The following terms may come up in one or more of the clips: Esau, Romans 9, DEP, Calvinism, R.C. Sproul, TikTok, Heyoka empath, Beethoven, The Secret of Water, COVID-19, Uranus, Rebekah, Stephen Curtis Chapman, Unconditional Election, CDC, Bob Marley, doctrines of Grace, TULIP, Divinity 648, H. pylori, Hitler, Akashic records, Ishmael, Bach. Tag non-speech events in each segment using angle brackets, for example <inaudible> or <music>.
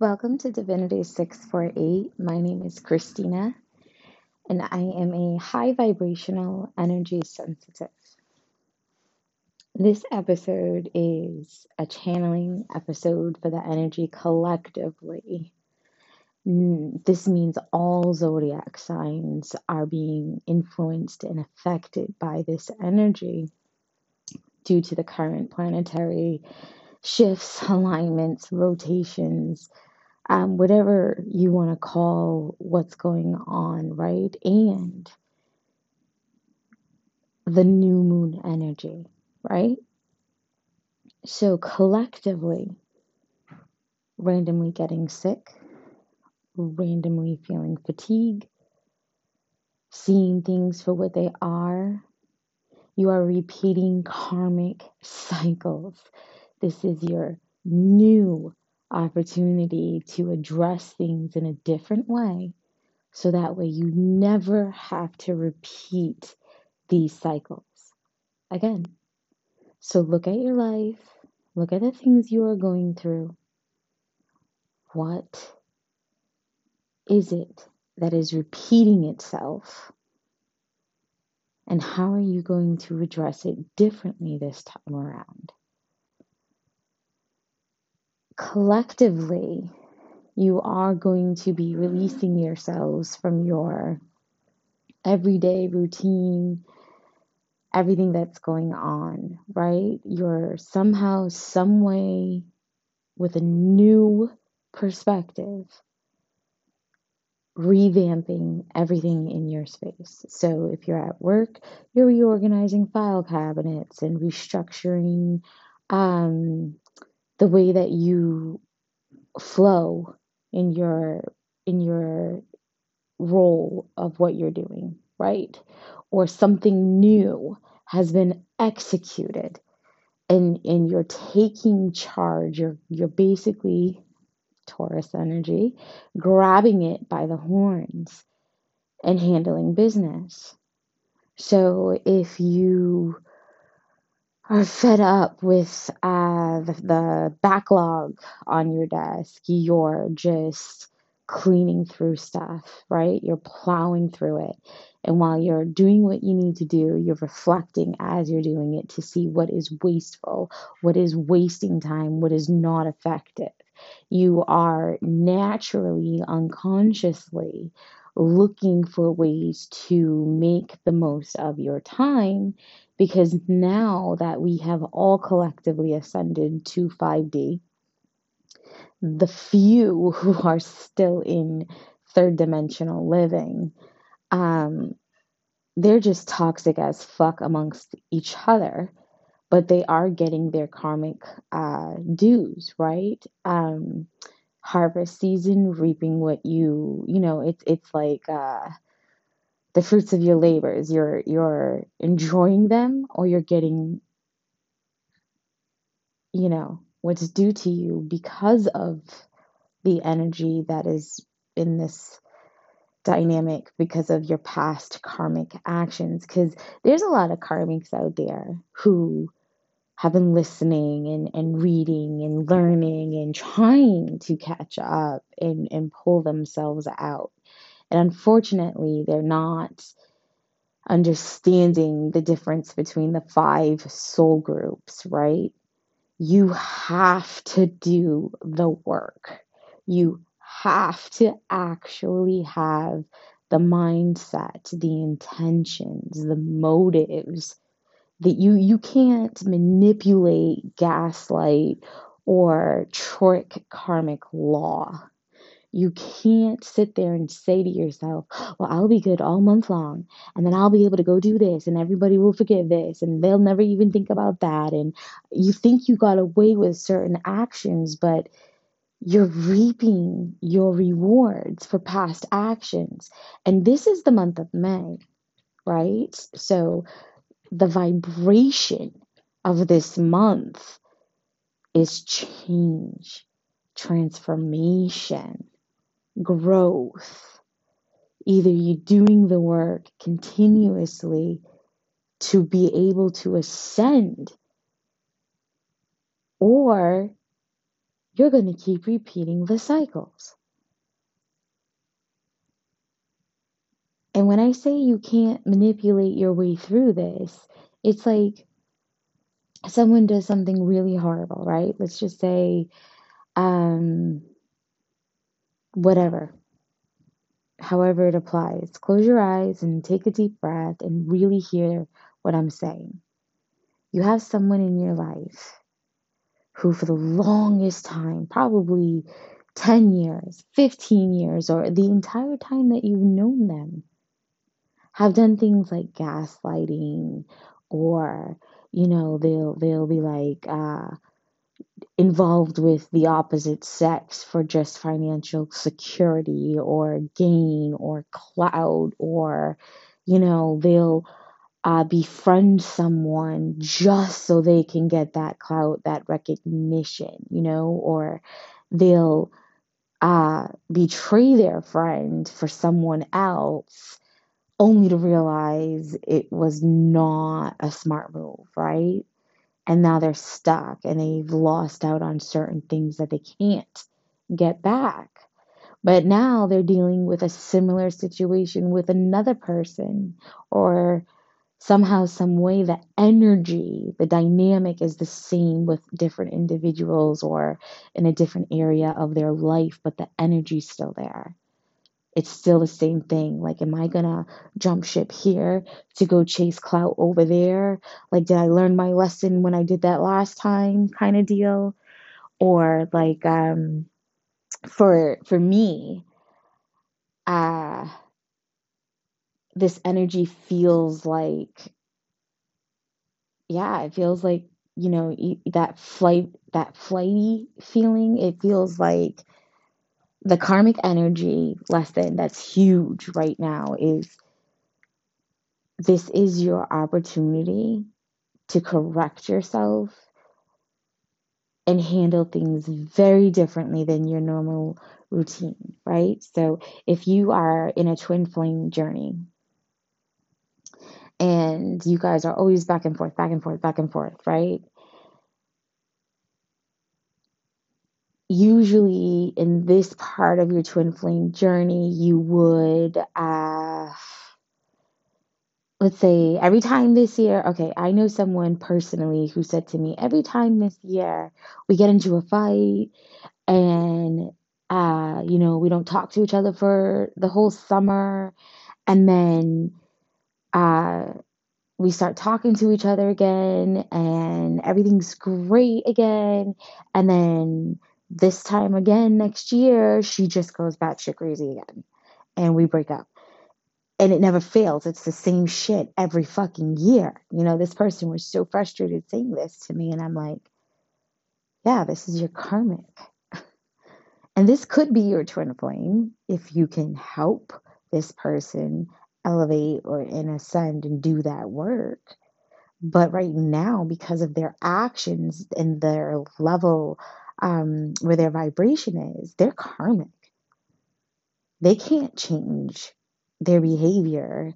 Welcome to Divinity 648. My name is Christina, and I am a high vibrational energy sensitive. This episode is a channeling episode for the energy collectively. This means all zodiac signs are being influenced and affected by this energy due to the current planetary shifts, alignments, rotations, whatever you want to call what's going on, right? And the new moon energy, right? So collectively, randomly getting sick, randomly feeling fatigue, seeing things for what they are, you are repeating karmic cycles. This is your new opportunity to address things in a different way, so that way you never have to repeat these cycles again. So look at your life, look at the things you are going through. What is it that is repeating itself? And how are you going to address it differently this time around? Collectively, you are going to be releasing yourselves from your everyday routine, everything that's going on, right? You're somehow, some way, with a new perspective, revamping everything in your space. So if you're at work, you're reorganizing file cabinets and restructuring the way that you flow in your role of what you're doing, right? Or something new has been executed and you're taking charge. You're basically Taurus energy, grabbing it by the horns and handling business. So if you are fed up with the backlog on your desk, you're just cleaning through stuff, right? You're plowing through it. And while you're doing what you need to do, you're reflecting as you're doing it to see what is wasteful, what is wasting time, what is not effective. You are naturally, unconsciously looking for ways to make the most of your time, because now that we have all collectively ascended to 5D, the few who are still in third dimensional living, they're just toxic as fuck amongst each other, but they are getting their karmic dues, right? Harvest season, reaping what you know, it's like the fruits of your labors. You're enjoying them, or you're getting, you know, what's due to you because of the energy that is in this dynamic, because of your past karmic actions. Because there's a lot of karmics out there who have been listening and reading and learning and trying to catch up and pull themselves out. And unfortunately, they're not understanding the difference between the 5 soul groups, right? You have to do the work. You have to actually have the mindset, the intentions, the motives, that you can't manipulate, gaslight, or trick karmic law. You can't sit there and say to yourself, well, I'll be good all month long, and then I'll be able to go do this, and everybody will forgive this, and they'll never even think about that. And you think you got away with certain actions, but you're reaping your rewards for past actions. And this is the month of May, right? So the vibration of this month is change, transformation, growth. Either you're doing the work continuously to be able to ascend, or you're going to keep repeating the cycles. And when I say you can't manipulate your way through this, it's like someone does something really horrible, right? Let's just say, whatever, however it applies. Close your eyes and take a deep breath and really hear what I'm saying. You have someone in your life who for the longest time, probably 10 years, 15 years, or the entire time that you've known them, have done things like gaslighting, or, you know, they'll be like involved with the opposite sex for just financial security or gain or clout, or, you know, they'll befriend someone just so they can get that clout, that recognition, you know, or they'll betray their friend for someone else, only to realize it was not a smart move, right? And now they're stuck and they've lost out on certain things that they can't get back. But now they're dealing with a similar situation with another person, or somehow, some way, the energy, the dynamic is the same with different individuals or in a different area of their life, but the energy's still there. It's still the same thing. Like, am I going to jump ship here to go chase clout over there? Like, did I learn my lesson when I did that last time, kind of deal? Or like, for me, this energy feels like, yeah, it feels like, you know, that flighty feeling. It feels like the karmic energy lesson that's huge right now is this is your opportunity to correct yourself and handle things very differently than your normal routine, right? So if you are in a twin flame journey and you guys are always back and forth, back and forth, back and forth, right? Usually in this part of your twin flame journey, you would, let's say every time this year, okay, I know someone personally who said to me, every time this year we get into a fight and, you know, we don't talk to each other for the whole summer, and then we start talking to each other again and everything's great again, and then this time again next year, she just goes batshit crazy again and we break up. And it never fails. It's the same shit every fucking year. You know, this person was so frustrated saying this to me, and I'm like, yeah, this is your karmic. And this could be your twin flame if you can help this person elevate or ascend and do that work. But right now, because of their actions and their level, where their vibration is, they're karmic. They can't change their behavior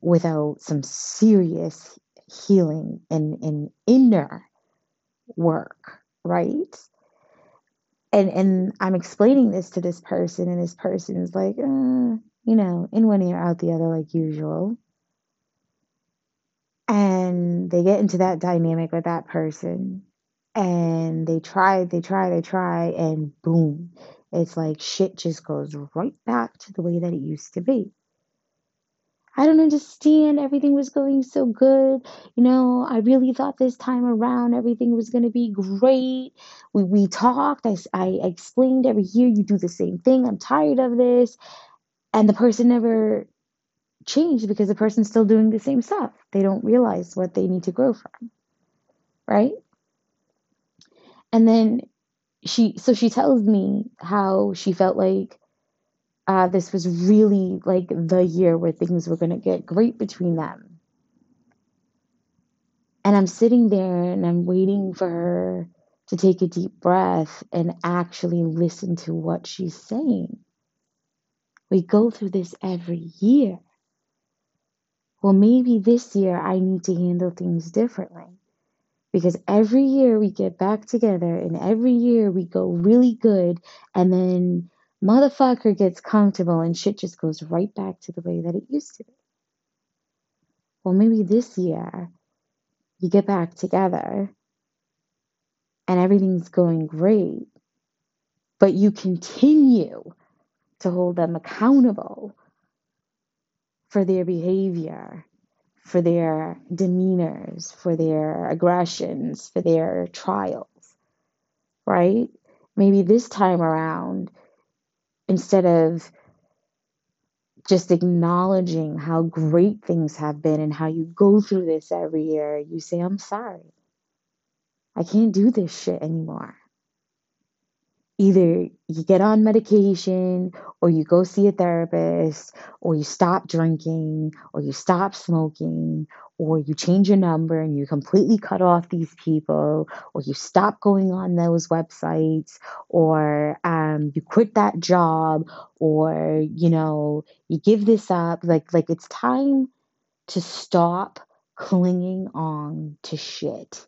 without some serious healing and inner work, right? And I'm explaining this to this person, and this person is like, you know, in one ear, out the other, like usual. And they get into that dynamic with that person. And they try, and boom. It's like shit just goes right back to the way that it used to be. I don't understand. Everything was going so good. You know, I really thought this time around everything was going to be great. We talked. I explained every year you do the same thing. I'm tired of this. And the person never changed because the person's still doing the same stuff. They don't realize what they need to grow from, right? And then she tells me how she felt like this was really like the year where things were going to get great between them. And I'm sitting there and I'm waiting for her to take a deep breath and actually listen to what she's saying. We go through this every year. Well, maybe this year I need to handle things differently. because every year we get back together and every year we go really good, and then motherfucker gets comfortable and shit just goes right back to the way that it used to be. Well, maybe this year you get back together and everything's going great, but you continue to hold them accountable for their behavior, for their demeanors, for their aggressions, for their trials, right? Maybe this time around, instead of just acknowledging how great things have been and how you go through this every year, you say, I'm sorry. I can't do this shit anymore. Either you get on medication, or you go see a therapist, or you stop drinking, or you stop smoking, or you change your number and you completely cut off these people, or you stop going on those websites, or you quit that job, or, you know, you give this up. Like it's time to stop clinging on to shit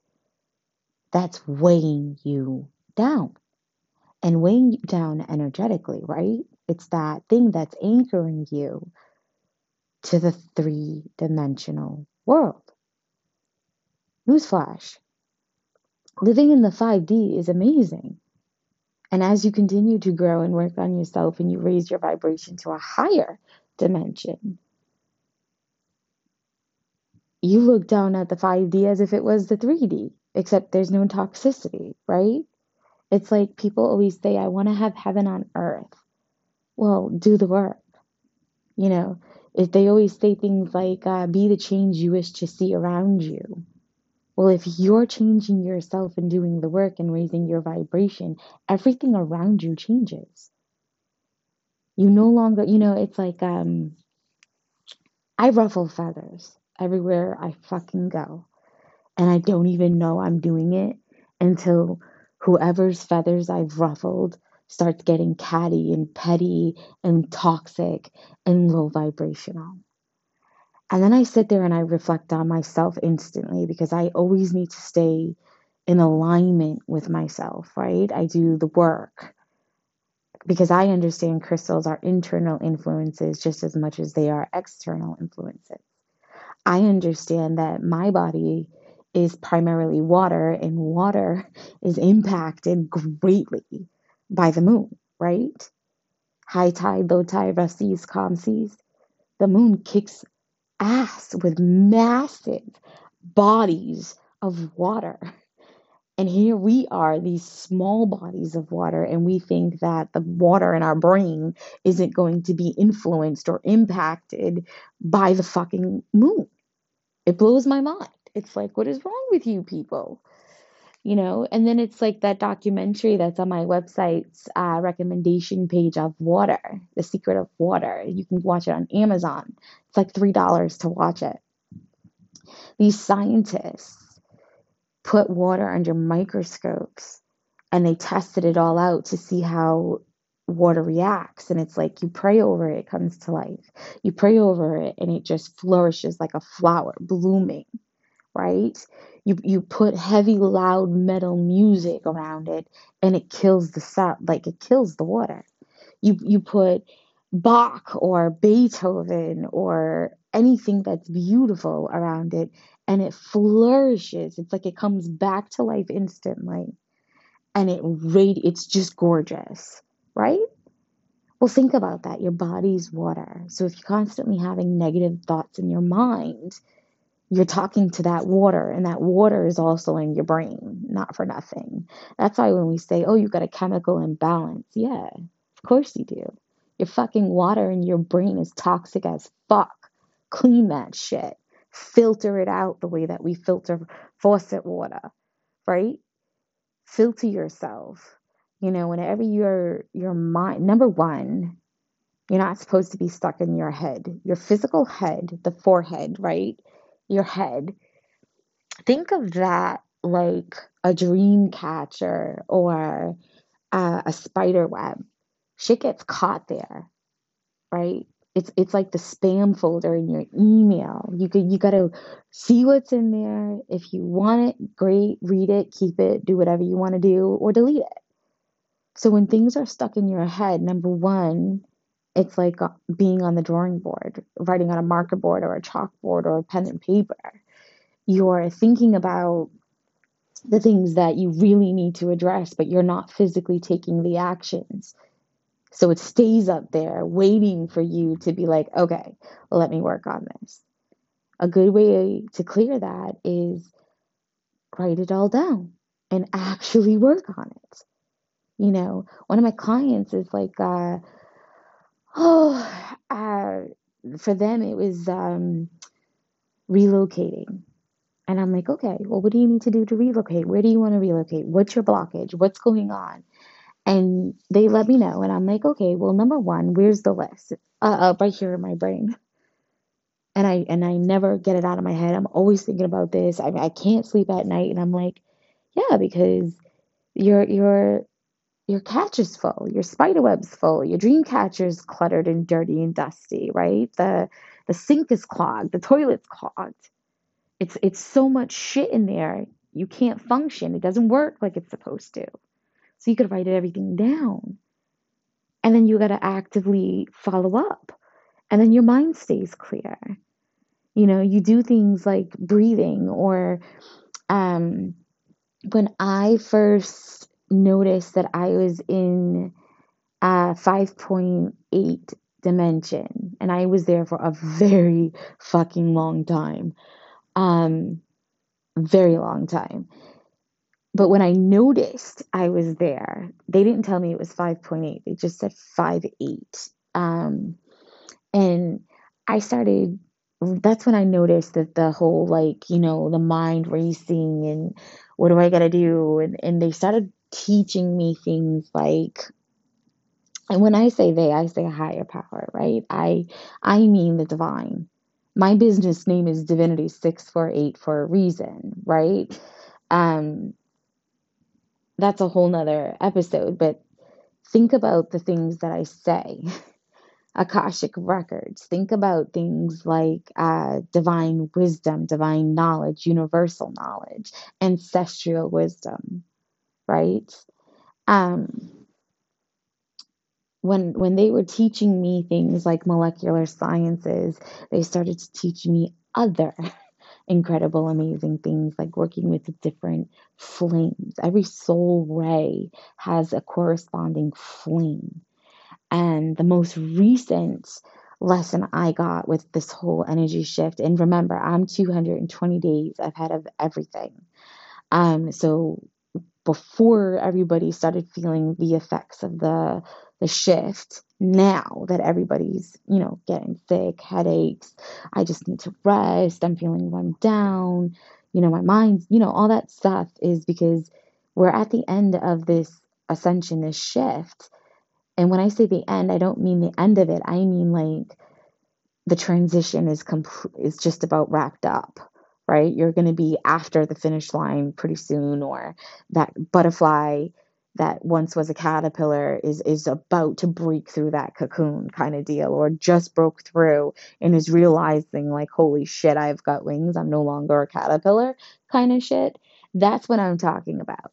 that's weighing you down. And weighing you down energetically, right? It's that thing that's anchoring you to the three-dimensional world. Newsflash. Living in the 5D is amazing. And as you continue to grow and work on yourself and you raise your vibration to a higher dimension, you look down at the 5D as if it was the 3D, except there's no toxicity, right? It's like people always say, I want to have heaven on earth. Well, do the work. You know, if they always say things like, be the change you wish to see around you. Well, if you're changing yourself and doing the work and raising your vibration, everything around you changes. You no longer, you know, it's like, I ruffle feathers everywhere I fucking go. And I don't even know I'm doing it until whoever's feathers I've ruffled starts getting catty and petty and toxic and low vibrational. And then I sit there and I reflect on myself instantly, because I always need to stay in alignment with myself, right? I do the work because I understand crystals are internal influences just as much as they are external influences. I understand that my body is primarily water, and water is impacted greatly by the moon, right? High tide, low tide, rough seas, calm seas. The moon kicks ass with massive bodies of water. And here we are, these small bodies of water, and we think that the water in our brain isn't going to be influenced or impacted by the fucking moon. It blows my mind. It's like, what is wrong with you people? You know, and then it's like that documentary that's on my website's recommendation page of Water, The Secret of Water. You can watch it on Amazon. It's like $3 to watch it. These scientists put water under microscopes and they tested it all out to see how water reacts. And it's like, you pray over it, it comes to life. You pray over it and it just flourishes like a flower blooming. Right? You put heavy, loud metal music around it and it kills the sound, like it kills the water. You put Bach or Beethoven or anything that's beautiful around it and it flourishes. It's like it comes back to life instantly and it's just gorgeous, right? Well, think about that. Your body's water. So if you're constantly having negative thoughts in your mind, you're talking to that water, and that water is also in your brain, not for nothing. That's why when we say, oh, you got a chemical imbalance. Yeah, of course you do. Your fucking water in your brain is toxic as fuck. Clean that shit. Filter it out the way that we filter faucet water, right? Filter yourself. You know, whenever your mind, number one, you're not supposed to be stuck in your head. Your physical head, the forehead, right? Your head, think of that like a dream catcher or a spider web. Shit gets caught there, right? It's like the spam folder in your email. You gotta see what's in there. If you want it, great, read it, keep it, do whatever you want to do, or delete it. So when things are stuck in your head, number one, it's like being on the drawing board, writing on a marker board or a chalkboard or a pen and paper. You're thinking about the things that you really need to address, but you're not physically taking the actions. So it stays up there waiting for you to be like, okay, let me work on this. A good way to clear that is write it all down and actually work on it. You know, one of my clients is like, for them it was relocating. And I'm like, okay, well, what do you need to do to relocate? Where do you want to relocate? What's your blockage? What's going on? And they let me know. And I'm like, okay, well, number one, where's the list? Right here in my brain. And I never get it out of my head. I'm always thinking about this. I can't sleep at night. And I'm like, yeah, because your catch is full, your spider web's full, your dream catcher's cluttered and dirty and dusty, right? The sink is clogged, the toilet's clogged. It's so much shit in there, you can't function. It doesn't work like it's supposed to. So you could write everything down. And then you got to actively follow up. And then your mind stays clear. You know, you do things like breathing, or when I first noticed that I was in 5.8 dimension, and I was there for a very fucking long time, very long time. But when I noticed I was there, they didn't tell me it was 5.8. They just said 5.8, and I started. That's when I noticed that the whole, like, you know, the mind racing and what do I gotta do, and they started teaching me things like, and when I say they, I say higher power, right? I mean the divine. My business name is Divinity 648 for a reason, right? That's a whole nother episode, but think about the things that I say. Akashic records. Think about things like divine wisdom, divine knowledge, universal knowledge, ancestral wisdom. Right? When they were teaching me things like molecular sciences, they started to teach me other incredible, amazing things like working with the different flames. Every soul ray has a corresponding flame. And the most recent lesson I got with this whole energy shift, and remember, I'm 220 days ahead of everything. So before everybody started feeling the effects of the shift, now that everybody's, you know, getting sick, headaches, I just need to rest, I'm feeling run down, you know, my mind's, you know, all that stuff is because we're at the end of this ascension, this shift. And when I say the end, I don't mean the end of it. I mean, like, the transition is just about wrapped up. Right? You're going to be after the finish line pretty soon, or that butterfly that once was a caterpillar is about to break through that cocoon kind of deal, or just broke through and is realizing, like, holy shit, I've got wings. I'm no longer a caterpillar kind of shit. That's what I'm talking about.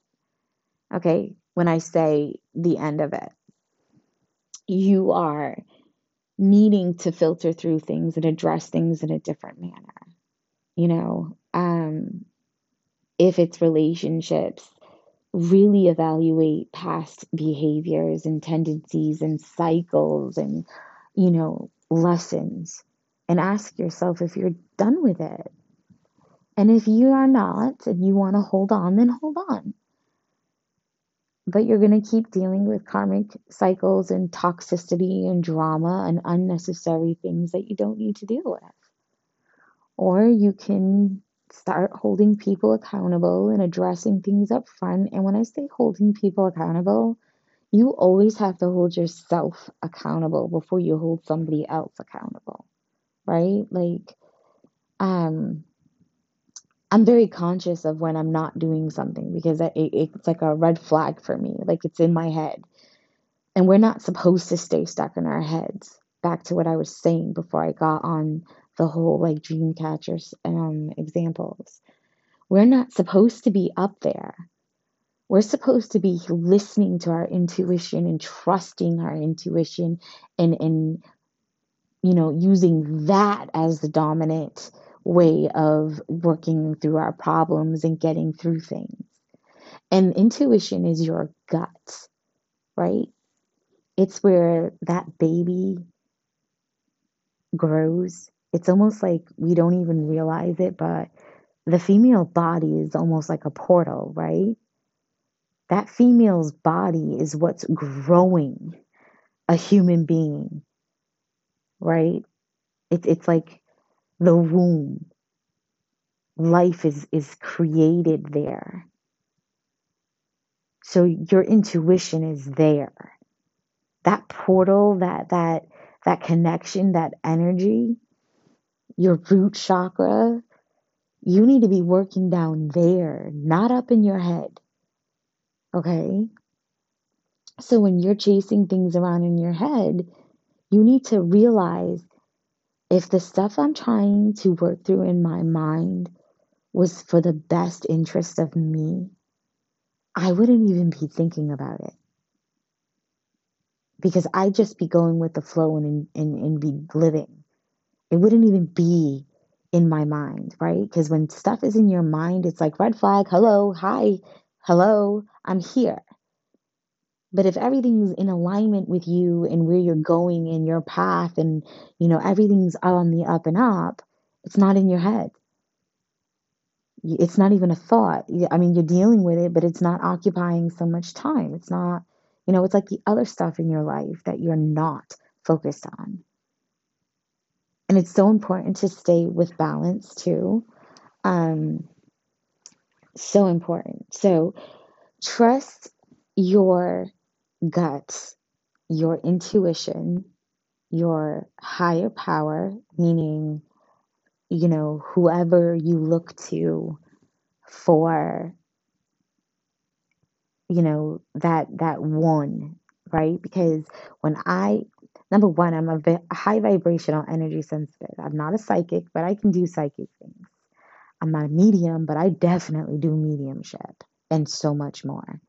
Okay? When I say the end of it, you are needing to filter through things and address things in a different manner. You know, if it's relationships, really evaluate past behaviors and tendencies and cycles and, you know, lessons, and ask yourself if you're done with it. And if you are not, and you want to hold on, then hold on. But you're going to keep dealing with karmic cycles and toxicity and drama and unnecessary things that you don't need to deal with. Or you can start holding people accountable and addressing things up front. And when I say holding people accountable, you always have to hold yourself accountable before you hold somebody else accountable, right? Like, I'm very conscious of when I'm not doing something, because it's like a red flag for me. Like, it's in my head. And we're not supposed to stay stuck in our heads. back to what I was saying before I got on the whole like dream catchers examples. We're not supposed to be up there. We're supposed to be listening to our intuition and trusting our intuition and you know, using that as the dominant way of working through our problems and getting through things. And intuition is your gut, right? It's where that baby grows. It's almost like we don't even realize it, but the female body is almost like a portal, right? That female's body is what's growing a human being, right? It's like the womb. Life is created there. So your intuition is there. That portal, that connection, that energy, your root chakra, you need to be working down there, not up in your head. Okay? So when you're chasing things around in your head, you need to realize if the stuff I'm trying to work through in my mind was for the best interest of me, I wouldn't even be thinking about it. Because I'd just be going with the flow and be living. It wouldn't even be in my mind, right? Because when stuff is in your mind, it's like red flag, hello, hi, hello, I'm here. But if everything's in alignment with you and where you're going and your path and, you know, everything's on the up and up, it's not in your head. It's not even a thought. I mean, you're dealing with it, but it's not occupying so much time. It's not, you know, it's like the other stuff in your life that you're not focused on. And it's so important to stay with balance too. So important. So trust your gut, your intuition, your higher power, meaning, you know, whoever you look to for, you know, that one, right? Because when number one, I'm a high vibrational energy sensitive. I'm not a psychic, but I can do psychic things. I'm not a medium, but I definitely do mediumship and so much more.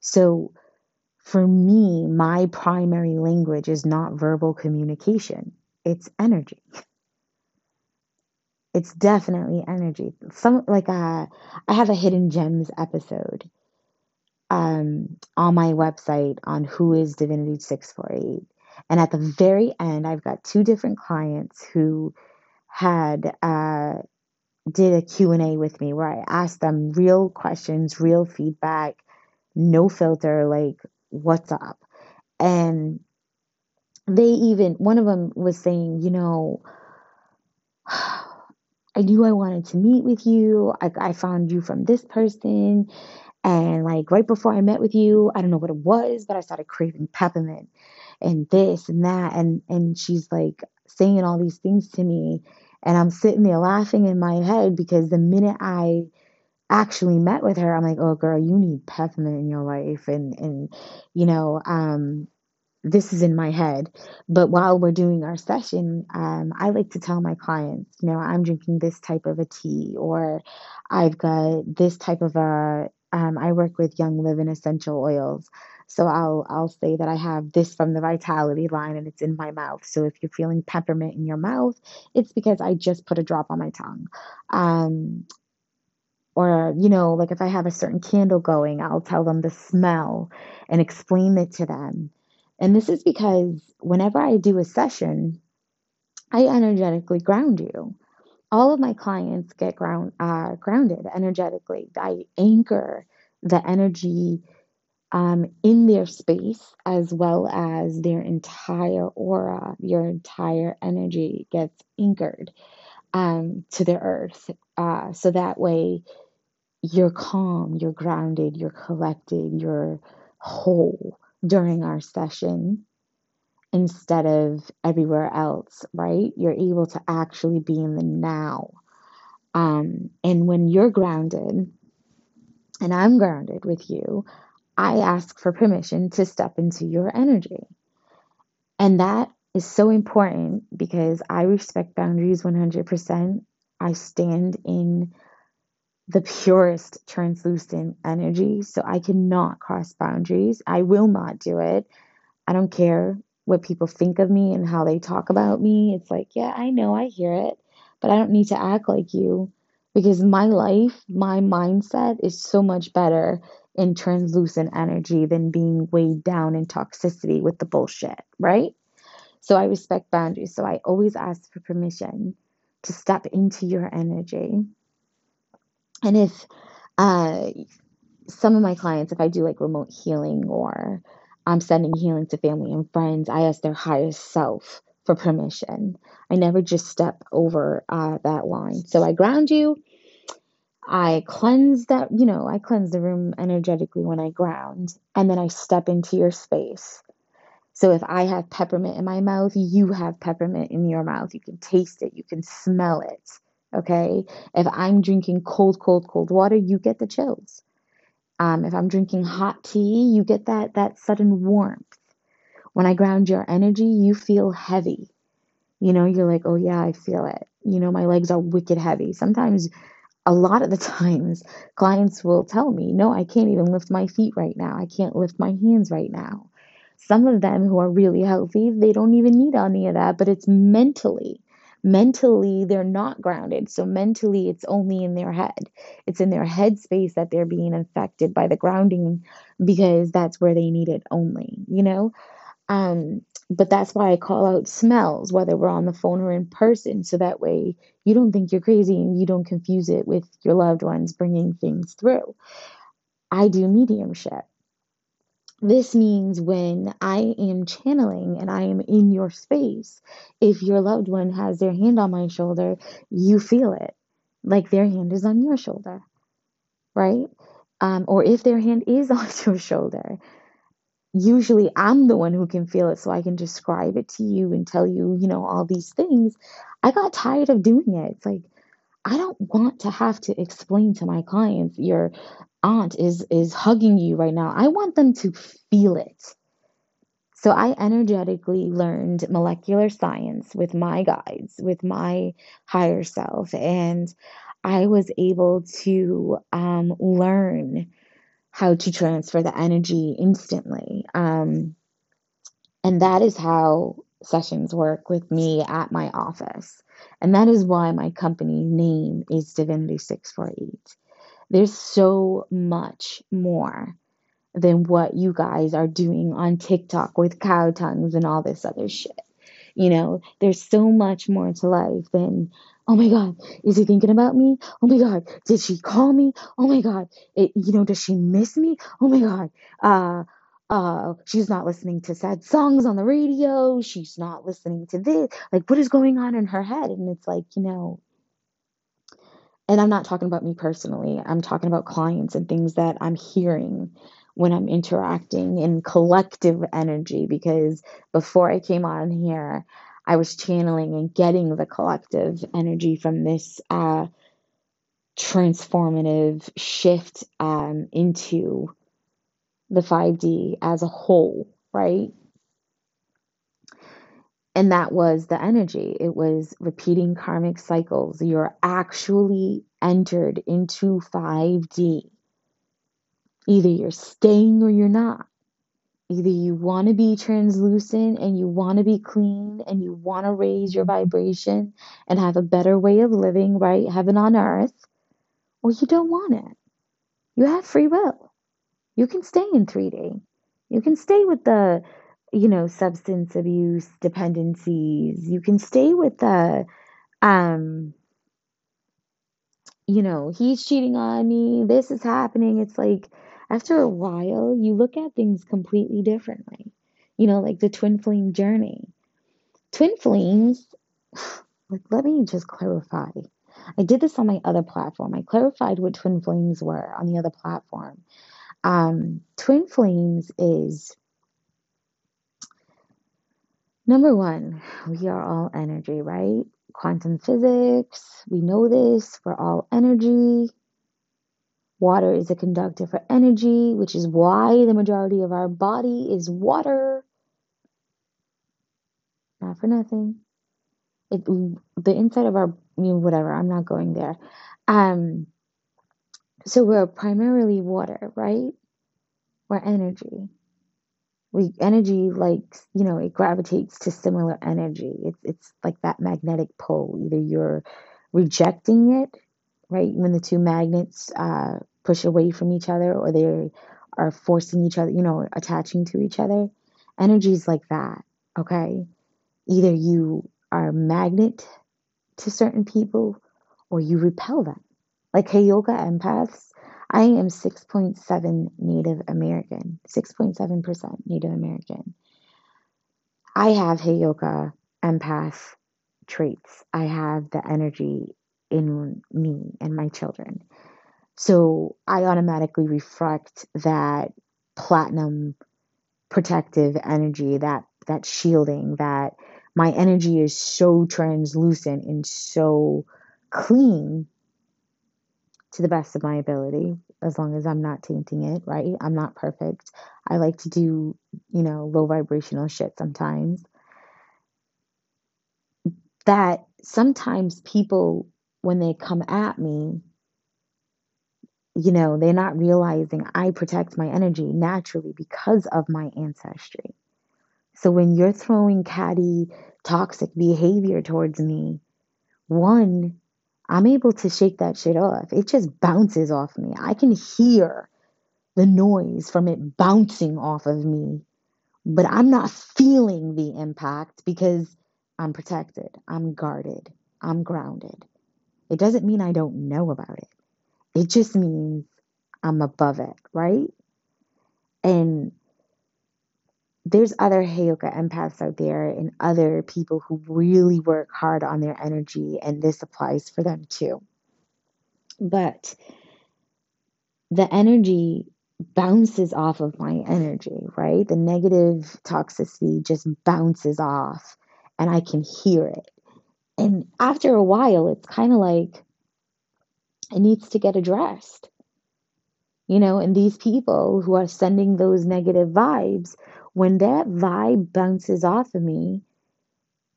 So for me, my primary language is not verbal communication. It's energy. It's definitely energy. I have a Hidden Gems episode on my website on Who is Divinity 648. And at the very end, I've got two different clients who had did a Q&A with me where I asked them real questions, real feedback, no filter, like, what's up? And one of them was saying, you know, I knew I wanted to meet with you. I found you from this person. And like right before I met with you, I don't know what it was, but I started craving peppermint and this and that. And she's like saying all these things to me. And I'm sitting there laughing in my head because the minute I actually met with her, I'm like, oh girl, you need peppermint in your life. And you know, this is in my head, but while we're doing our session, I like to tell my clients, you know, I'm drinking this type of a tea, or I've got this type of a, I work with Young Living Essential Oils. So I'll say that I have this from the Vitality line and it's in my mouth. So if you're feeling peppermint in your mouth, it's because I just put a drop on my tongue. Or, you know, like if I have a certain candle going, I'll tell them the smell and explain it to them. And this is because whenever I do a session, I energetically ground you. All of my clients get grounded energetically. I anchor the energy in their space as well as their entire aura. Your entire energy gets anchored to the earth. So that way you're calm, you're grounded, you're collected, you're whole during our session instead of everywhere else, right? You're able to actually be in the now. And when you're grounded, and I'm grounded with you, I ask for permission to step into your energy. And that is so important because I respect boundaries 100%. I stand in the purest translucent energy, so I cannot cross boundaries. I will not do it. I don't care what people think of me and how they talk about me. It's like, yeah, I know, I hear it, but I don't need to act like you because my life, my mindset is so much better in translucent energy than being weighed down in toxicity with the bullshit, right? So I respect boundaries. So I always ask for permission to step into your energy. And if some of my clients, if I do like remote healing or I'm sending healing to family and friends, I ask their higher self for permission. I never just step over that line. So I ground you. I cleanse that, you know, I cleanse the room energetically when I ground, and then I step into your space. So if I have peppermint in my mouth, you have peppermint in your mouth. You can taste it. You can smell it. Okay. If I'm drinking cold water, you get the chills. If I'm drinking hot tea, you get that sudden warmth. When I ground your energy, you feel heavy. You know, you're like, oh yeah, I feel it. You know, my legs are wicked heavy. Sometimes, a lot of the times, clients will tell me, no, I can't even lift my feet right now. I can't lift my hands right now. Some of them who are really healthy, they don't even need any of that, but it's mentally. Mentally, they're not grounded. So mentally, it's only in their head. It's in their head space that they're being affected by the grounding because that's where they need it only, you know? But that's why I call out smells, whether we're on the phone or in person. So that way you don't think you're crazy and you don't confuse it with your loved ones bringing things through. I do mediumship. This means when I am channeling and I am in your space, if your loved one has their hand on my shoulder, you feel it like their hand is on your shoulder, right? Or if their hand is on your shoulder, usually I'm the one who can feel it, so I can describe it to you and tell you, you know, all these things. I got tired of doing it. It's like, I don't want to have to explain to my clients your aunt is hugging you right now. I want them to feel it. So I energetically learned molecular science with my guides, with my higher self, and I was able to learn how to transfer the energy instantly. And that is how sessions work with me at my office. And that is why my company name is Divinity 648. There's so much more than what you guys are doing on TikTok with cow tongues and all this other shit. You know, there's so much more to life than, oh my God, is he thinking about me? Oh my God, did she call me? Oh my God, does she miss me? Oh my God, she's not listening to sad songs on the radio. She's not listening to this. Like, what is going on in her head? And it's like, you know, and I'm not talking about me personally. I'm talking about clients and things that I'm hearing when I'm interacting in collective energy, because before I came on here, I was channeling and getting the collective energy from this transformative shift into the 5D as a whole, right? And that was the energy. It was repeating karmic cycles. You're actually entered into 5D. Either you're staying or you're not. Either you want to be translucent and you want to be clean and you want to raise your vibration and have a better way of living, right? Heaven on earth. Or you don't want it. You have free will. You can stay in 3D. You can stay with the, you know, substance abuse dependencies. You can stay with the, he's cheating on me. This is happening. It's like, after a while, you look at things completely differently. You know, like the twin flame journey. Twin flames, like, let me just clarify. I did this on my other platform. I clarified what twin flames were on the other platform. Twin flames is, number one, we are all energy, right? Quantum physics, we know this, we're all energy. Water is a conductor for energy, which is why the majority of our body is water. Now, not for nothing. The inside of our, whatever, I'm not going there. So we're primarily water, right? We're energy. Energy likes, it gravitates to similar energy. It's like that magnetic pole. Either you're rejecting it, right? When the two magnets push away from each other, or they are forcing each other, attaching to each other. Energy is like that, okay? Either you are a magnet to certain people, or you repel them. Like Heyoka empaths, I am 6.7 Native American, 6.7% Native American. I have Heyoka empath traits. I have the energy in me and my children. So I automatically reflect that platinum protective energy, that shielding, that my energy is so translucent and so clean to the best of my ability, as long as I'm not tainting it, right? I'm not perfect. I like to do, low vibrational shit sometimes. That sometimes people, when they come at me, they're not realizing I protect my energy naturally because of my ancestry. So when you're throwing catty, toxic behavior towards me, one, I'm able to shake that shit off. It just bounces off me. I can hear the noise from it bouncing off of me, but I'm not feeling the impact because I'm protected. I'm guarded. I'm grounded. It doesn't mean I don't know about it. It just means I'm above it, right? And there's other Heyoka empaths out there and other people who really work hard on their energy, and this applies for them too. But the energy bounces off of my energy, right? The negative toxicity just bounces off, and I can hear it. And after a while, it's kind of like it needs to get addressed. And these people who are sending those negative vibes, when that vibe bounces off of me,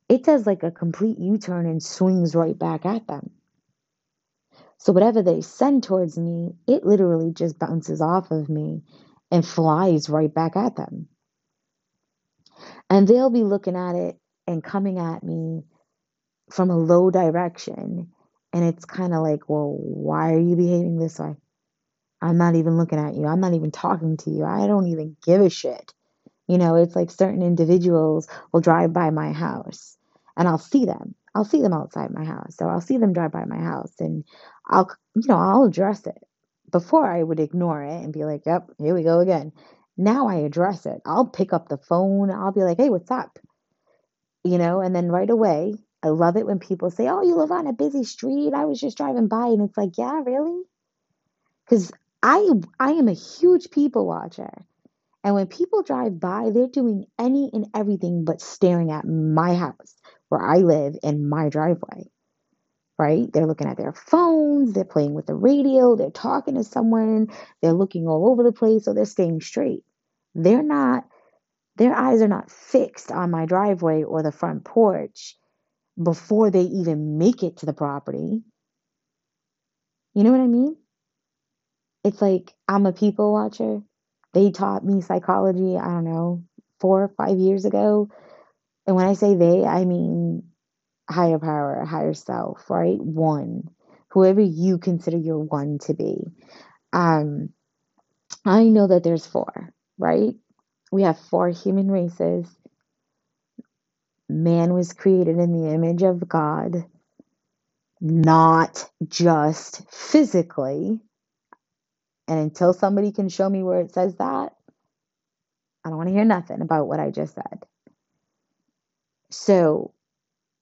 it does like a complete U-turn and swings right back at them. So whatever they send towards me, it literally just bounces off of me and flies right back at them. And they'll be looking at it and coming at me from a low direction. And it's kind of like, well, why are you behaving this way? I'm not even looking at you. I'm not even talking to you. I don't even give a shit. It's like certain individuals will drive by my house and I'll see them. I'll see them outside my house. So I'll see them drive by my house and I'll, I'll address it. Before I would ignore it and be like, yep, here we go again. Now I address it. I'll pick up the phone. I'll be like, hey, what's up? And then right away, I love it when people say, oh, you live on a busy street. I was just driving by. And it's like, yeah, really? Because I am a huge people watcher. And when people drive by, they're doing any and everything but staring at my house where I live in my driveway, right? They're looking at their phones. They're playing with the radio. They're talking to someone. They're looking all over the place. So they're staying straight. Their eyes are not fixed on my driveway or the front porch before they even make it to the property. You know what I mean? It's like I'm a people watcher. They taught me psychology, I don't know, 4 or 5 years ago. And when I say they, I mean higher power, higher self, right? One, whoever you consider your one to be. I know that there's four, right? We have four human races. Man was created in the image of God, not just physically. And until somebody can show me where it says that, I don't want to hear nothing about what I just said. So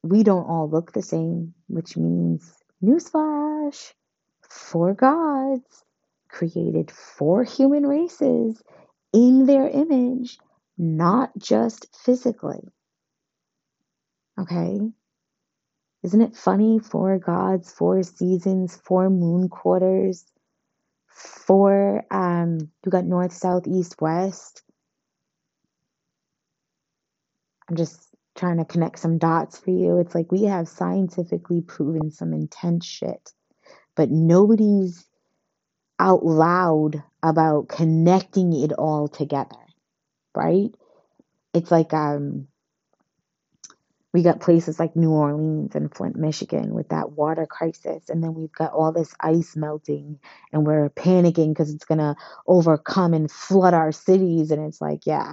we don't all look the same, which means, newsflash, four gods created four human races in their image, not just physically. Okay? Isn't it funny? Four gods, four seasons, four moon quarters. Four, you got north, south, east, west. I'm just trying to connect some dots for you. It's like we have scientifically proven some intense shit, but nobody's out loud about connecting it all together, right? It's like we got places like New Orleans and Flint, Michigan with that water crisis, and then we've got all this ice melting and we're panicking because it's going to overcome and flood our cities. And it's like, yeah,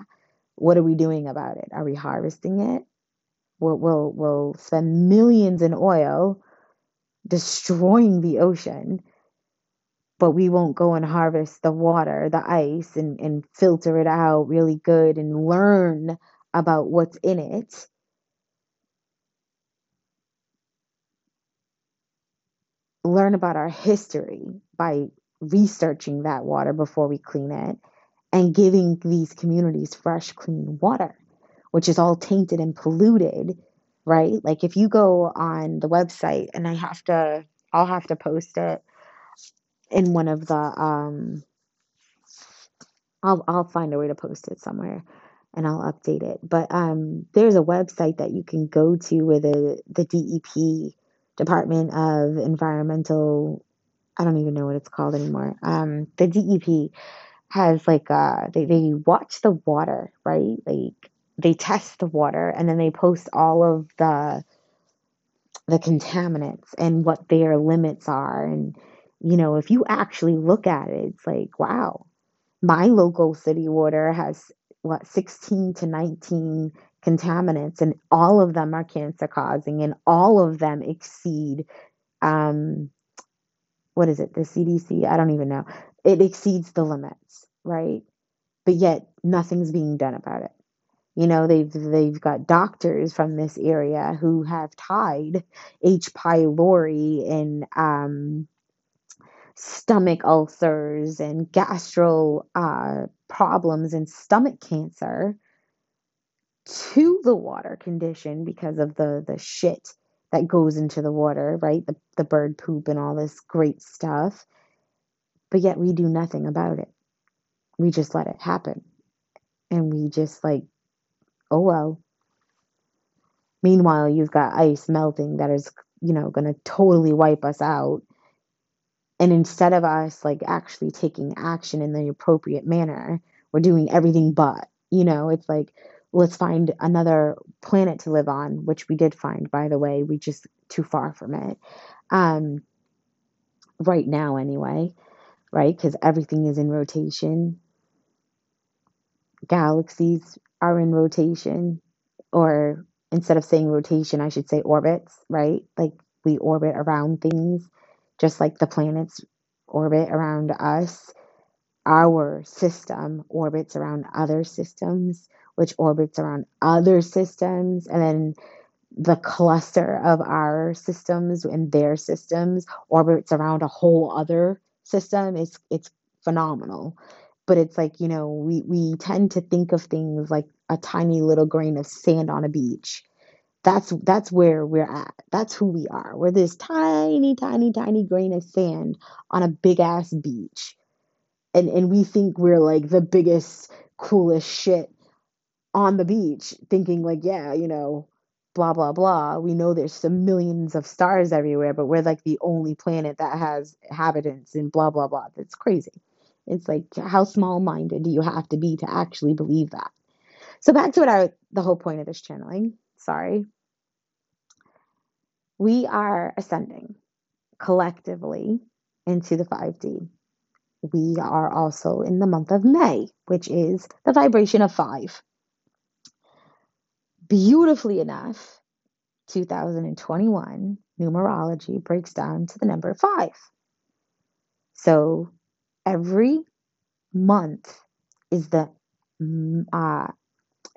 what are we doing about it? Are we harvesting it? We'll spend millions in oil destroying the ocean, but we won't go and harvest the water, the ice, and filter it out really good and learn about what's in it. Learn about our history by researching that water before we clean it and giving these communities fresh, clean water, which is all tainted and polluted, right? Like if you go on the website, and I'll have to post it in one of the, I'll find a way to post it somewhere and I'll update it. But there's a website that you can go to where the DEP, Department of Environmental, I don't even know what it's called anymore. The DEP has like, they watch the water, right? Like they test the water and then they post all of the contaminants and what their limits are. And, you know, if you actually look at it, it's like, wow, my local city water has 16 to 19 contaminants, and all of them are cancer causing, and all of them exceed, the CDC? I don't even know. It exceeds the limits, right? But yet nothing's being done about it. You know, they've got doctors from this area who have tied H. pylori and stomach ulcers and gastro problems and stomach cancer to the water condition because of the shit that goes into the water, right? The bird poop and all this great stuff. But yet we do nothing about it. We just let it happen. And we just like, oh well. Meanwhile, you've got ice melting that is, you know, going to totally wipe us out. And instead of us like actually taking action in the appropriate manner, we're doing everything but, you know, it's like, let's find another planet to live on, which we did find, by the way. We just too far from it. Right now, anyway, right? Because everything is in rotation. Galaxies are in rotation. Or instead of saying rotation, I should say orbits, right? Like we orbit around things, just like the planets orbit around us. Our system orbits around other systems, which orbits around other systems, and then the cluster of our systems and their systems orbits around a whole other system. It's phenomenal. But it's like, you know, we tend to think of things like a tiny little grain of sand on a beach. That's where we're at. That's who we are. We're this tiny, tiny, tiny grain of sand on a big ass beach. And we think we're like the biggest, coolest shit on the beach, thinking like, yeah, you know, blah, blah, blah. We know there's some millions of stars everywhere, but we're like the only planet that has inhabitants and blah, blah, blah. That's crazy. It's like, how small-minded do you have to be to actually believe that? So back to the whole point of this channeling, sorry. We are ascending collectively into the 5D. We are also in the month of May, which is the vibration of 5. Beautifully enough, 2021 numerology breaks down to the number 5. So every month is the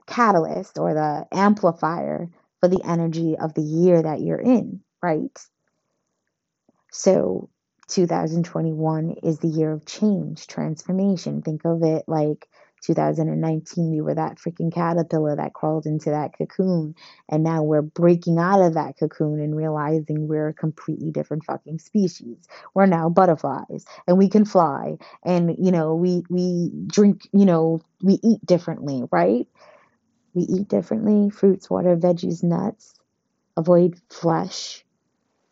catalyst or the amplifier for the energy of the year that you're in, right? So 2021 is the year of change, transformation. Think of it like 2019, we were that freaking caterpillar that crawled into that cocoon, and now we're breaking out of that cocoon and realizing we're a completely different fucking species. We're now butterflies, and we can fly, and, you know, we drink, you know, we eat differently, right? We eat differently. Fruits, water, veggies, nuts. Avoid flesh.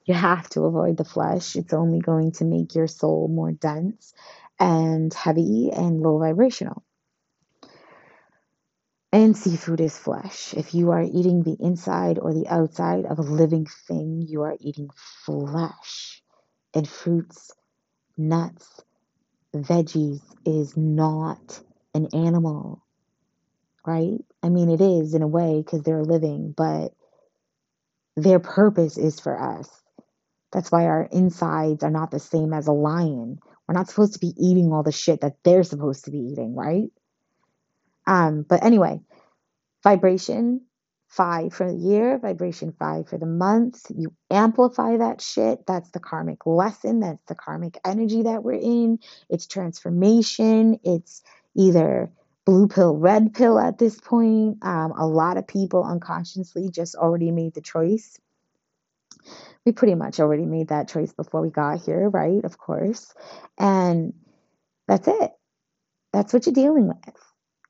You have to avoid the flesh. It's only going to make your soul more dense and heavy and low vibrational. And seafood is flesh. If you are eating the inside or the outside of a living thing, you are eating flesh. And fruits, nuts, veggies is not an animal, right? I mean, it is in a way because they're living, but their purpose is for us. That's why our insides are not the same as a lion. We're not supposed to be eating all the shit that they're supposed to be eating, right? But anyway, vibration 5 for the year, vibration 5 for the month. You amplify that shit. That's the karmic lesson. That's the karmic energy that we're in. It's transformation. It's either blue pill, red pill at this point. A lot of people unconsciously just already made the choice. We pretty much already made that choice before we got here, right? Of course. And that's it. That's what you're dealing with.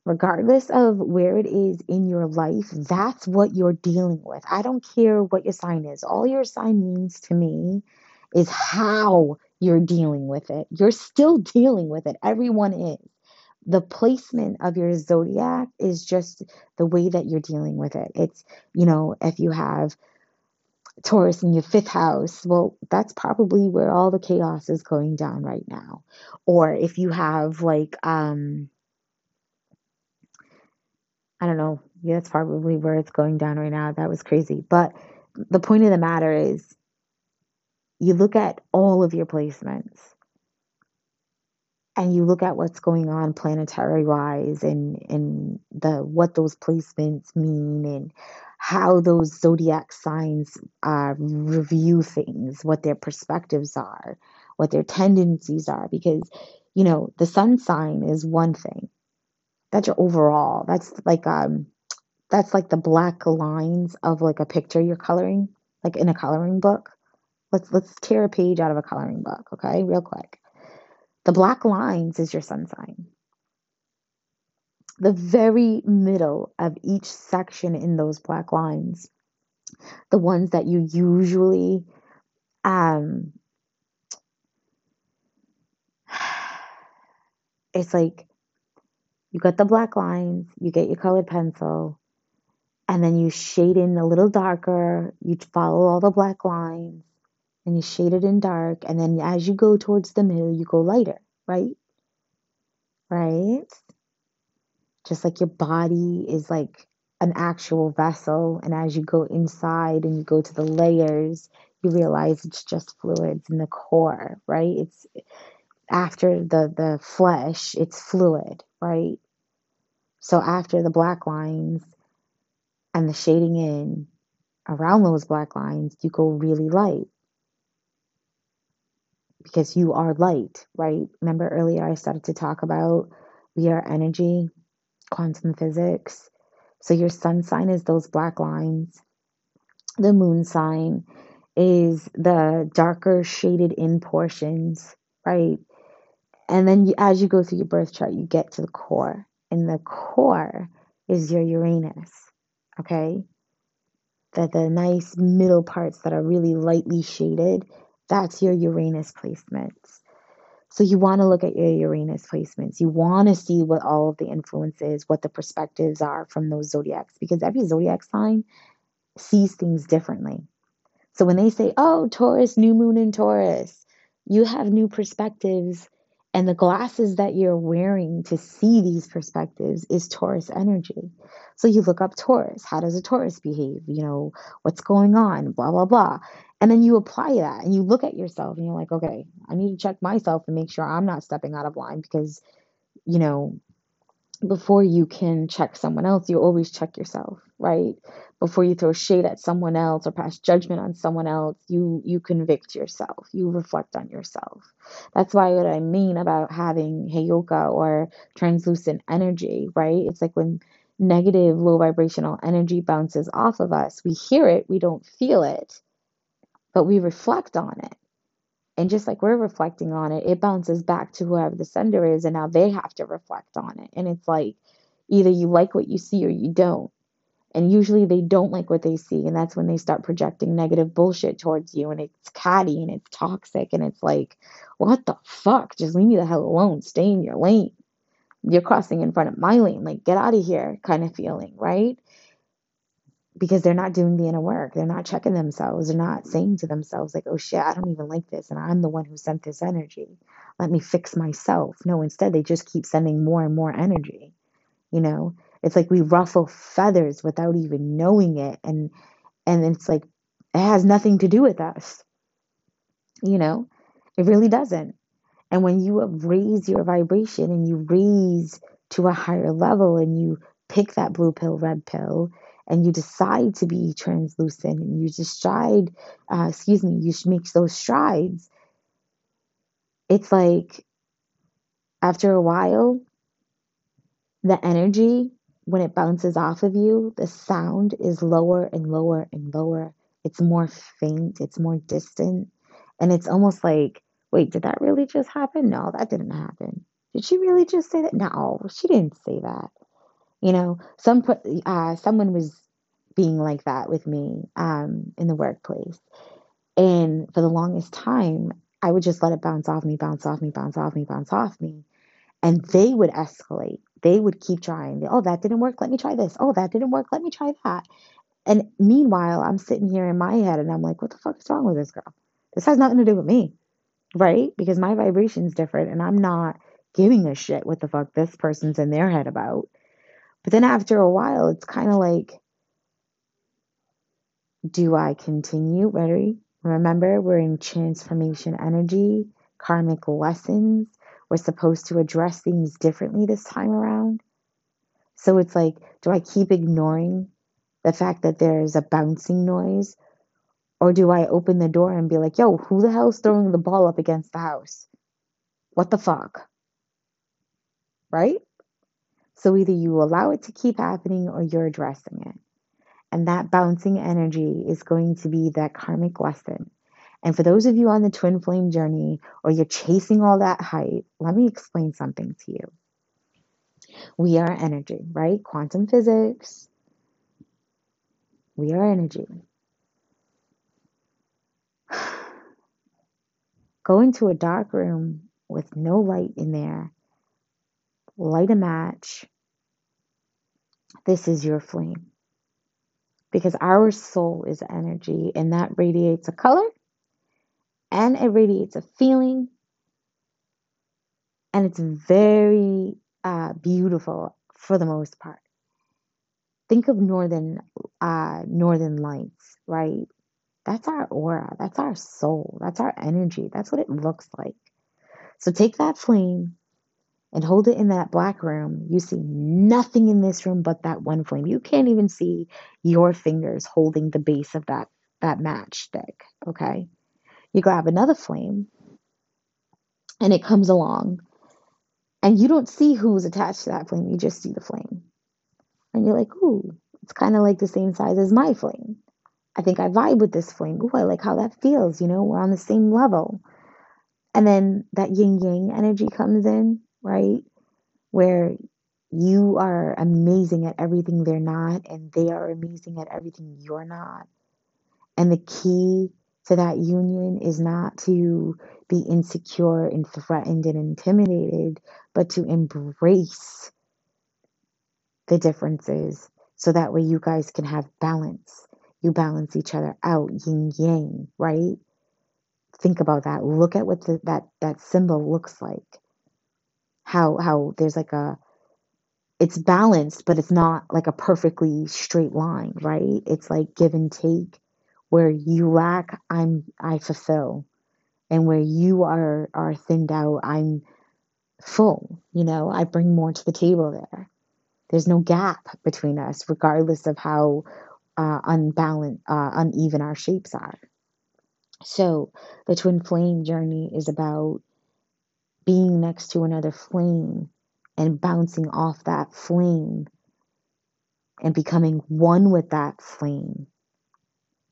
Regardless of where it is in your life, that's what you're dealing with. I don't care what your sign is. All your sign means to me is how you're dealing with it. You're still dealing with it. Everyone is. The placement of your zodiac is just the way that you're dealing with it. It's, you know, if you have Taurus in your 5th house, well, that's probably where all the chaos is going down right now. Or if you have like, I don't know. Yeah, that's probably where it's going down right now. That was crazy. But the point of the matter is you look at all of your placements and you look at what's going on planetary wise and what those placements mean and how those zodiac signs review things, what their perspectives are, what their tendencies are. Because, you know, the sun sign is one thing. That's your overall. That's like the black lines of like a picture you're coloring, like in a coloring book. Let's tear a page out of a coloring book, okay? Real quick. The black lines is your sun sign. The very middle of each section in those black lines, the ones that you usually it's like you got the black lines, you get your colored pencil, and then you shade in a little darker. You follow all the black lines, and you shade it in dark. And then as you go towards the middle, you go lighter, right? Right? Just like your body is like an actual vessel. And as you go inside and you go to the layers, you realize it's just fluids in the core, right? It's after the flesh, it's fluid, right? So after the black lines and the shading in around those black lines, you go really light because you are light, right? Remember earlier I started to talk about we are energy, quantum physics. So your sun sign is those black lines. The moon sign is the darker shaded in portions, right? And then as you go through your birth chart, you get to the core. And the core is your Uranus, okay? That the nice middle parts that are really lightly shaded, that's your Uranus placements. So you want to look at your Uranus placements. You want to see what all of the influences, what the perspectives are from those zodiacs. Because every zodiac sign sees things differently. So when they say, oh, Taurus, new moon in Taurus, you have new perspectives. And the glasses that you're wearing to see these perspectives is Taurus energy. So you look up Taurus. How does a Taurus behave? You know, what's going on? Blah, blah, blah. And then you apply that and you look at yourself and you're like, okay, I need to check myself and make sure I'm not stepping out of line because, you know, before you can check someone else, you always check yourself, right? Before you throw shade at someone else or pass judgment on someone else, you convict yourself. You reflect on yourself. That's why what I mean about having Heyoka or translucent energy, right? It's like when negative, low vibrational energy bounces off of us, we hear it, we don't feel it, but we reflect on it. And just like we're reflecting on it, it bounces back to whoever the sender is, and now they have to reflect on it. And it's like either you like what you see or you don't. And usually they don't like what they see. And that's when they start projecting negative bullshit towards you. And it's catty and it's toxic. And it's like, what the fuck? Just leave me the hell alone. Stay in your lane. You're crossing in front of my lane. Like, get out of here kind of feeling, right? Because they're not doing the inner work. They're not checking themselves. They're not saying to themselves, like, oh shit, I don't even like this. And I'm the one who sent this energy. Let me fix myself. No, instead, they just keep sending more and more energy. You know, it's like we ruffle feathers without even knowing it. And it's like, it has nothing to do with us. You know, it really doesn't. And when you raise your vibration and you raise to a higher level and you pick that blue pill, red pill, and you decide to be translucent and you you make those strides. It's like after a while, the energy, when it bounces off of you, the sound is lower and lower and lower. It's more faint. It's more distant. And it's almost like, wait, did that really just happen? No, that didn't happen. Did she really just say that? No, she didn't say that. You know, someone was being like that with me in the workplace. And for the longest time, I would just let it bounce off me. And they would escalate. They would keep trying. Oh, that didn't work. Let me try this. Oh, that didn't work. Let me try that. And meanwhile, I'm sitting here in my head and I'm like, what the fuck is wrong with this girl? This has nothing to do with me, right? Because my vibration's different and I'm not giving a shit what the fuck this person's in their head about. But then after a while, it's kind of like, do I continue? Remember, we're in transformation energy, karmic lessons. We're supposed to address things differently this time around. So it's like, do I keep ignoring the fact that there's a bouncing noise? Or do I open the door and be like, yo, who the hell's throwing the ball up against the house? What the fuck? Right? So either you allow it to keep happening or you're addressing it. And that bouncing energy is going to be that karmic lesson. And for those of you on the twin flame journey or you're chasing all that hype, let me explain something to you. We are energy, right? Quantum physics. We are energy. Go into a dark room with no light in there. Light a match. This is your flame. Because our soul is energy and that radiates a color and it radiates a feeling. And it's very beautiful for the most part. Think of northern lights, right? That's our aura. That's our soul. That's our energy. That's what it looks like. So take that flame and hold it in that black room. You see nothing in this room but that one flame. You can't even see your fingers holding the base of that matchstick, okay? You grab another flame, and it comes along, and you don't see who's attached to that flame. You just see the flame. And you're like, ooh, it's kind of like the same size as my flame. I think I vibe with this flame. Ooh, I like how that feels. You know, we're on the same level. And then that yin-yang energy comes in, right? Where you are amazing at everything they're not, and they are amazing at everything you're not. And the key to that union is not to be insecure and threatened and intimidated, but to embrace the differences so that way you guys can have balance. You balance each other out, yin yang, right? Think about that. Look at what that symbol looks like. How there's like it's balanced, but it's not like a perfectly straight line, right? It's like give and take. Where you lack, I fulfill, and where you are thinned out, I'm full. You know, I bring more to the table there. There's no gap between us, regardless of how uneven our shapes are. So the twin flame journey is about being next to another flame and bouncing off that flame and becoming one with that flame.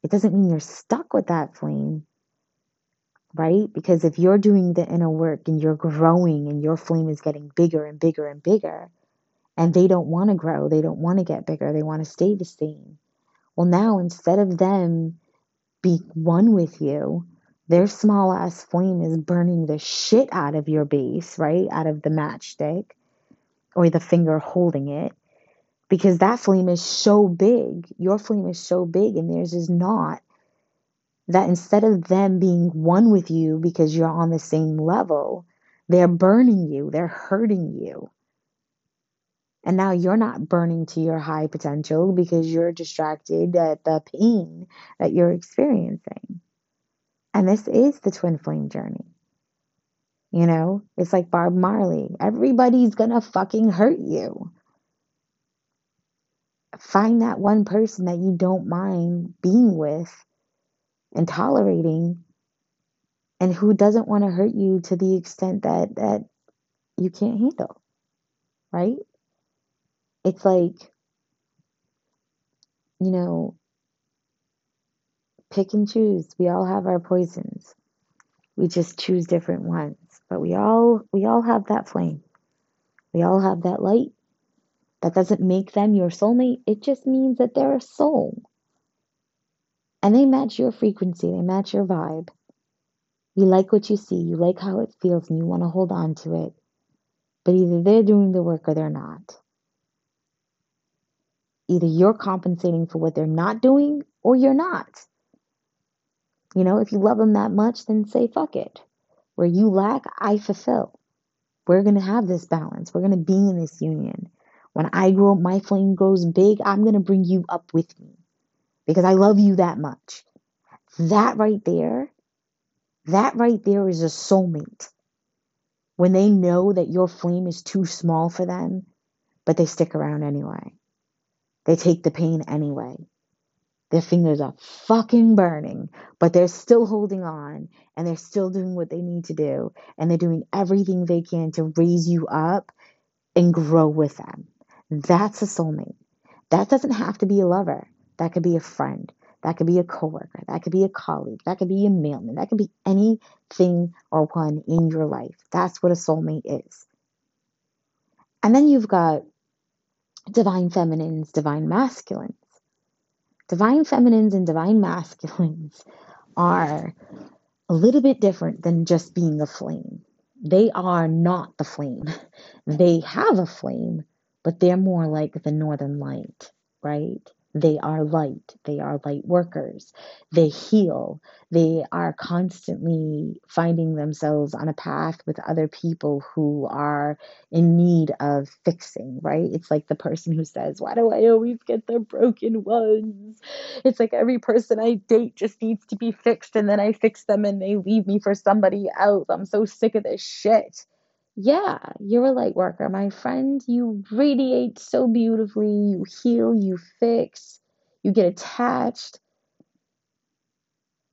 It doesn't mean you're stuck with that flame, right? Because if you're doing the inner work and you're growing and your flame is getting bigger and bigger and bigger, And they don't want to grow. They don't want to get bigger. They want to stay the same. Well, now instead of them be one with you, their small ass flame is burning the shit out of your base, right? Out of the matchstick or the finger holding it, because that flame is so big. Your flame is so big and theirs is not, that instead of them being one with you because you're on the same level, they're burning you. They're hurting you. And now you're not burning to your high potential because you're distracted at the pain that you're experiencing. And this is the twin flame journey. You know, it's like Bob Marley. Everybody's going to fucking hurt you. Find that one person that you don't mind being with and tolerating, and who doesn't want to hurt you to the extent that you can't handle, right? It's like, you know, pick and choose. We all have our poisons. We just choose different ones. But we all have that flame. We all have that light. That doesn't make them your soulmate. It just means that they're a soul. And they match your frequency. They match your vibe. You like what you see. You like how it feels. And you want to hold on to it. But either they're doing the work or they're not. Either you're compensating for what they're not doing or you're not. You know, if you love them that much, then say, fuck it. Where you lack, I fulfill. We're going to have this balance. We're going to be in this union. When I grow, my flame grows big, I'm going to bring you up with me because I love you that much. That right there is a soulmate. When they know that your flame is too small for them, but they stick around anyway. They take the pain anyway. Their fingers are fucking burning, but they're still holding on and they're still doing what they need to do. And they're doing everything they can to raise you up and grow with them. That's a soulmate. That doesn't have to be a lover. That could be a friend. That could be a coworker. That could be a colleague. That could be a mailman. That could be anything or one in your life. That's what a soulmate is. And then you've got divine feminines, divine masculines. Divine feminines and divine masculines are a little bit different than just being a flame. They are not the flame. They have a flame, but they're more like the northern light, right? They are light. They are light workers. They heal. They are constantly finding themselves on a path with other people who are in need of fixing, right? It's like the person who says, why do I always get the broken ones? It's like every person I date just needs to be fixed, and then I fix them and they leave me for somebody else. I'm so sick of this shit. Yeah, you're a light worker, my friend. You radiate so beautifully. You heal, you fix, you get attached.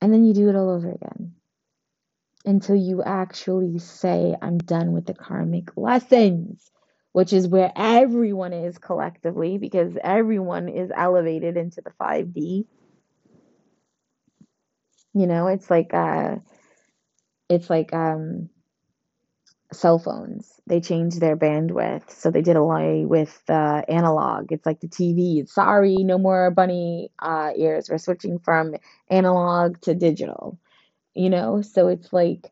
And then you do it all over again until you actually say, I'm done with the karmic lessons, which is where everyone is collectively, because everyone is elevated into the 5D. You know, it's like cell phones. They changed their bandwidth, so they did away with analog. It's like the TV. Sorry, no more bunny ears. We're switching from analog to digital. You know, so it's like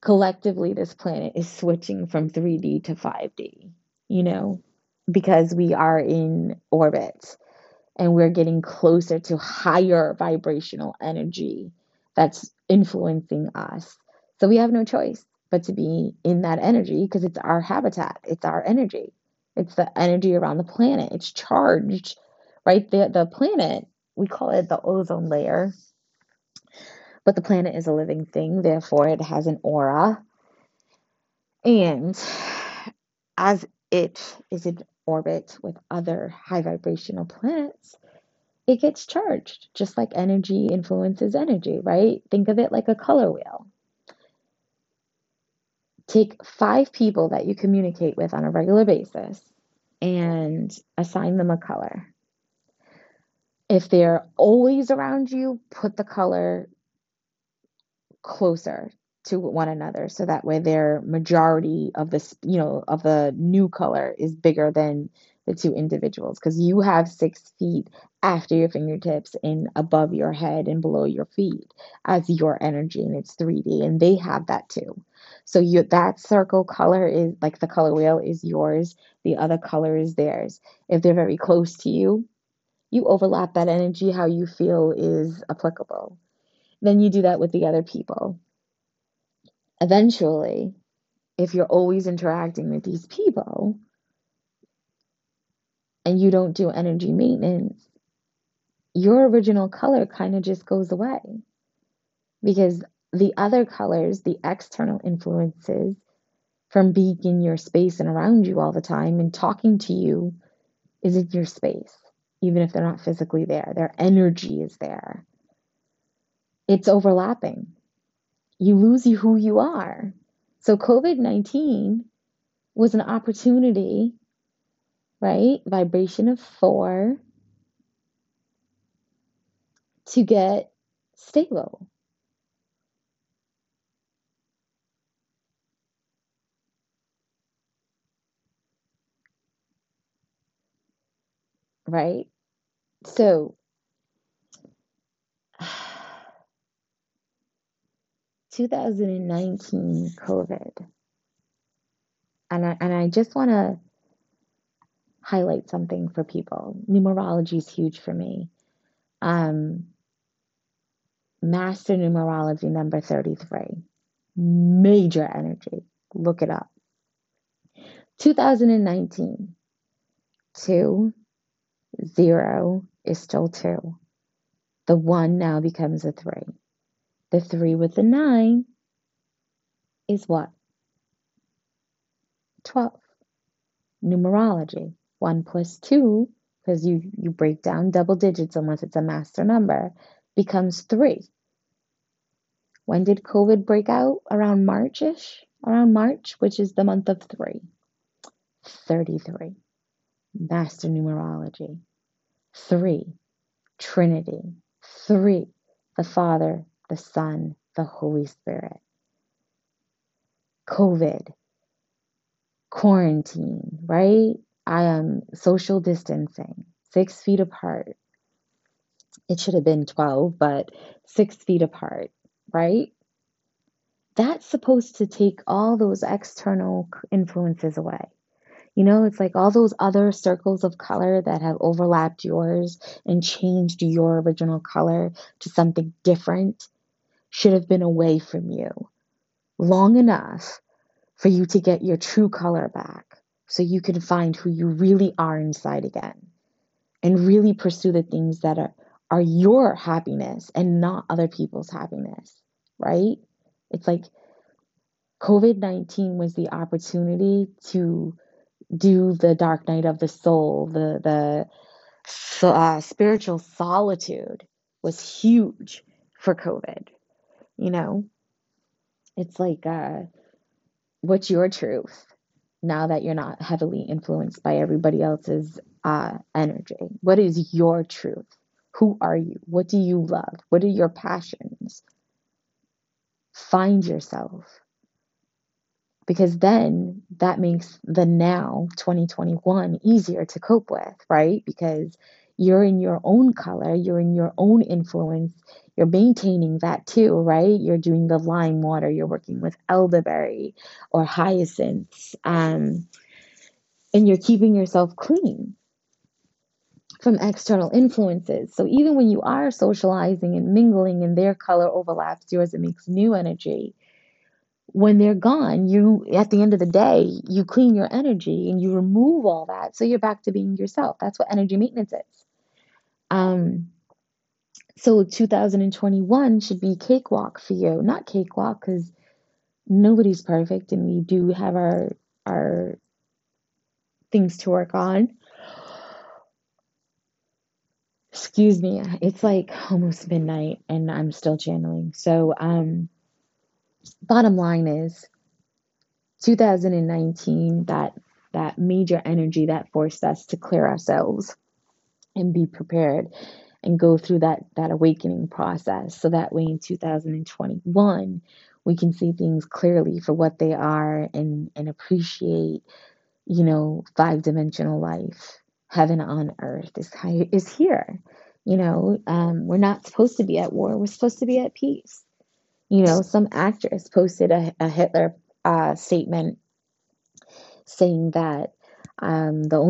collectively this planet is switching from 3D to 5D, you know, because we are in orbit and we're getting closer to higher vibrational energy that's influencing us. So we have no choice but to be in that energy, because it's our habitat, it's our energy, it's the energy around the planet, it's charged, right? The planet, we call it the ozone layer, but the planet is a living thing, therefore it has an aura, and as it is in orbit with other high vibrational planets, it gets charged, just like energy influences energy, right? Think of it like a color wheel. Take 5 people that you communicate with on a regular basis and assign them a color. If they're always around you, put the color closer to one another. So that way their majority of this, you know, of the new color is bigger than the two individuals, because you have 6 feet after your fingertips and above your head and below your feet as your energy, and it's 3D, and they have that too. So you, that circle color is like the color wheel is yours. The other color is theirs. If they're very close to you, you overlap that energy how you feel is applicable. Then you do that with the other people. Eventually, if you're always interacting with these people and you don't do energy maintenance, your original color kind of just goes away, because the other colors, the external influences from being in your space and around you all the time and talking to you, is in your space. Even if they're not physically there, their energy is there. It's overlapping. You lose who you are. So COVID-19 was an opportunity, right? Vibration of 4 to get stable. Right? So, <sighs> 2019 COVID. And I just want to highlight something for people. Numerology is huge for me. Master numerology number 33. Major energy. Look it up. 2019. 2, 0 is still 2. The 1 now becomes a 3. The 3 with the 9 is what? 12. Numerology. 1 plus 2, because you break down double digits unless it's a master number, becomes 3. When did COVID break out? Around March-ish? Around March, which is the month of 3. 33. Master numerology. 3. Trinity. 3. The Father, the Son, the Holy Spirit. COVID, quarantine, right? I am social distancing, 6 feet apart. It should have been 12, but 6 feet apart, right? That's supposed to take all those external influences away. You know, it's like all those other circles of color that have overlapped yours and changed your original color to something different should have been away from you long enough for you to get your true color back, so you can find who you really are inside again and really pursue the things that are your happiness and not other people's happiness, right? It's like COVID-19 was the opportunity to do the dark night of the soul. The spiritual solitude was huge for COVID. You know, it's like, what's your truth now that you're not heavily influenced by everybody else's energy? What is your truth? Who are you? What do you love? What are your passions? Find yourself. Because then that makes the now 2021 easier to cope with, right? Because you're in your own color, you're in your own influence, you're maintaining that too, right? You're doing the lime water, you're working with elderberry or hyacinths, and you're keeping yourself clean from external influences. So even when you are socializing and mingling and their color overlaps yours, it makes new energy. When they're gone, you, at the end of the day, you clean your energy and you remove all that. So you're back to being yourself. That's what energy maintenance is. So 2021 should be cakewalk for you. Not cakewalk, because nobody's perfect and we do have our things to work on. Excuse me. It's like almost midnight and I'm still channeling. So, bottom line is 2019, that major energy that forced us to clear ourselves and be prepared and go through that awakening process. So that way in 2021, we can see things clearly for what they are and appreciate, you know, 5-dimensional life. Heaven on earth is here. You know, we're not supposed to be at war. We're supposed to be at peace. You know, some actress posted a Hitler statement saying that the only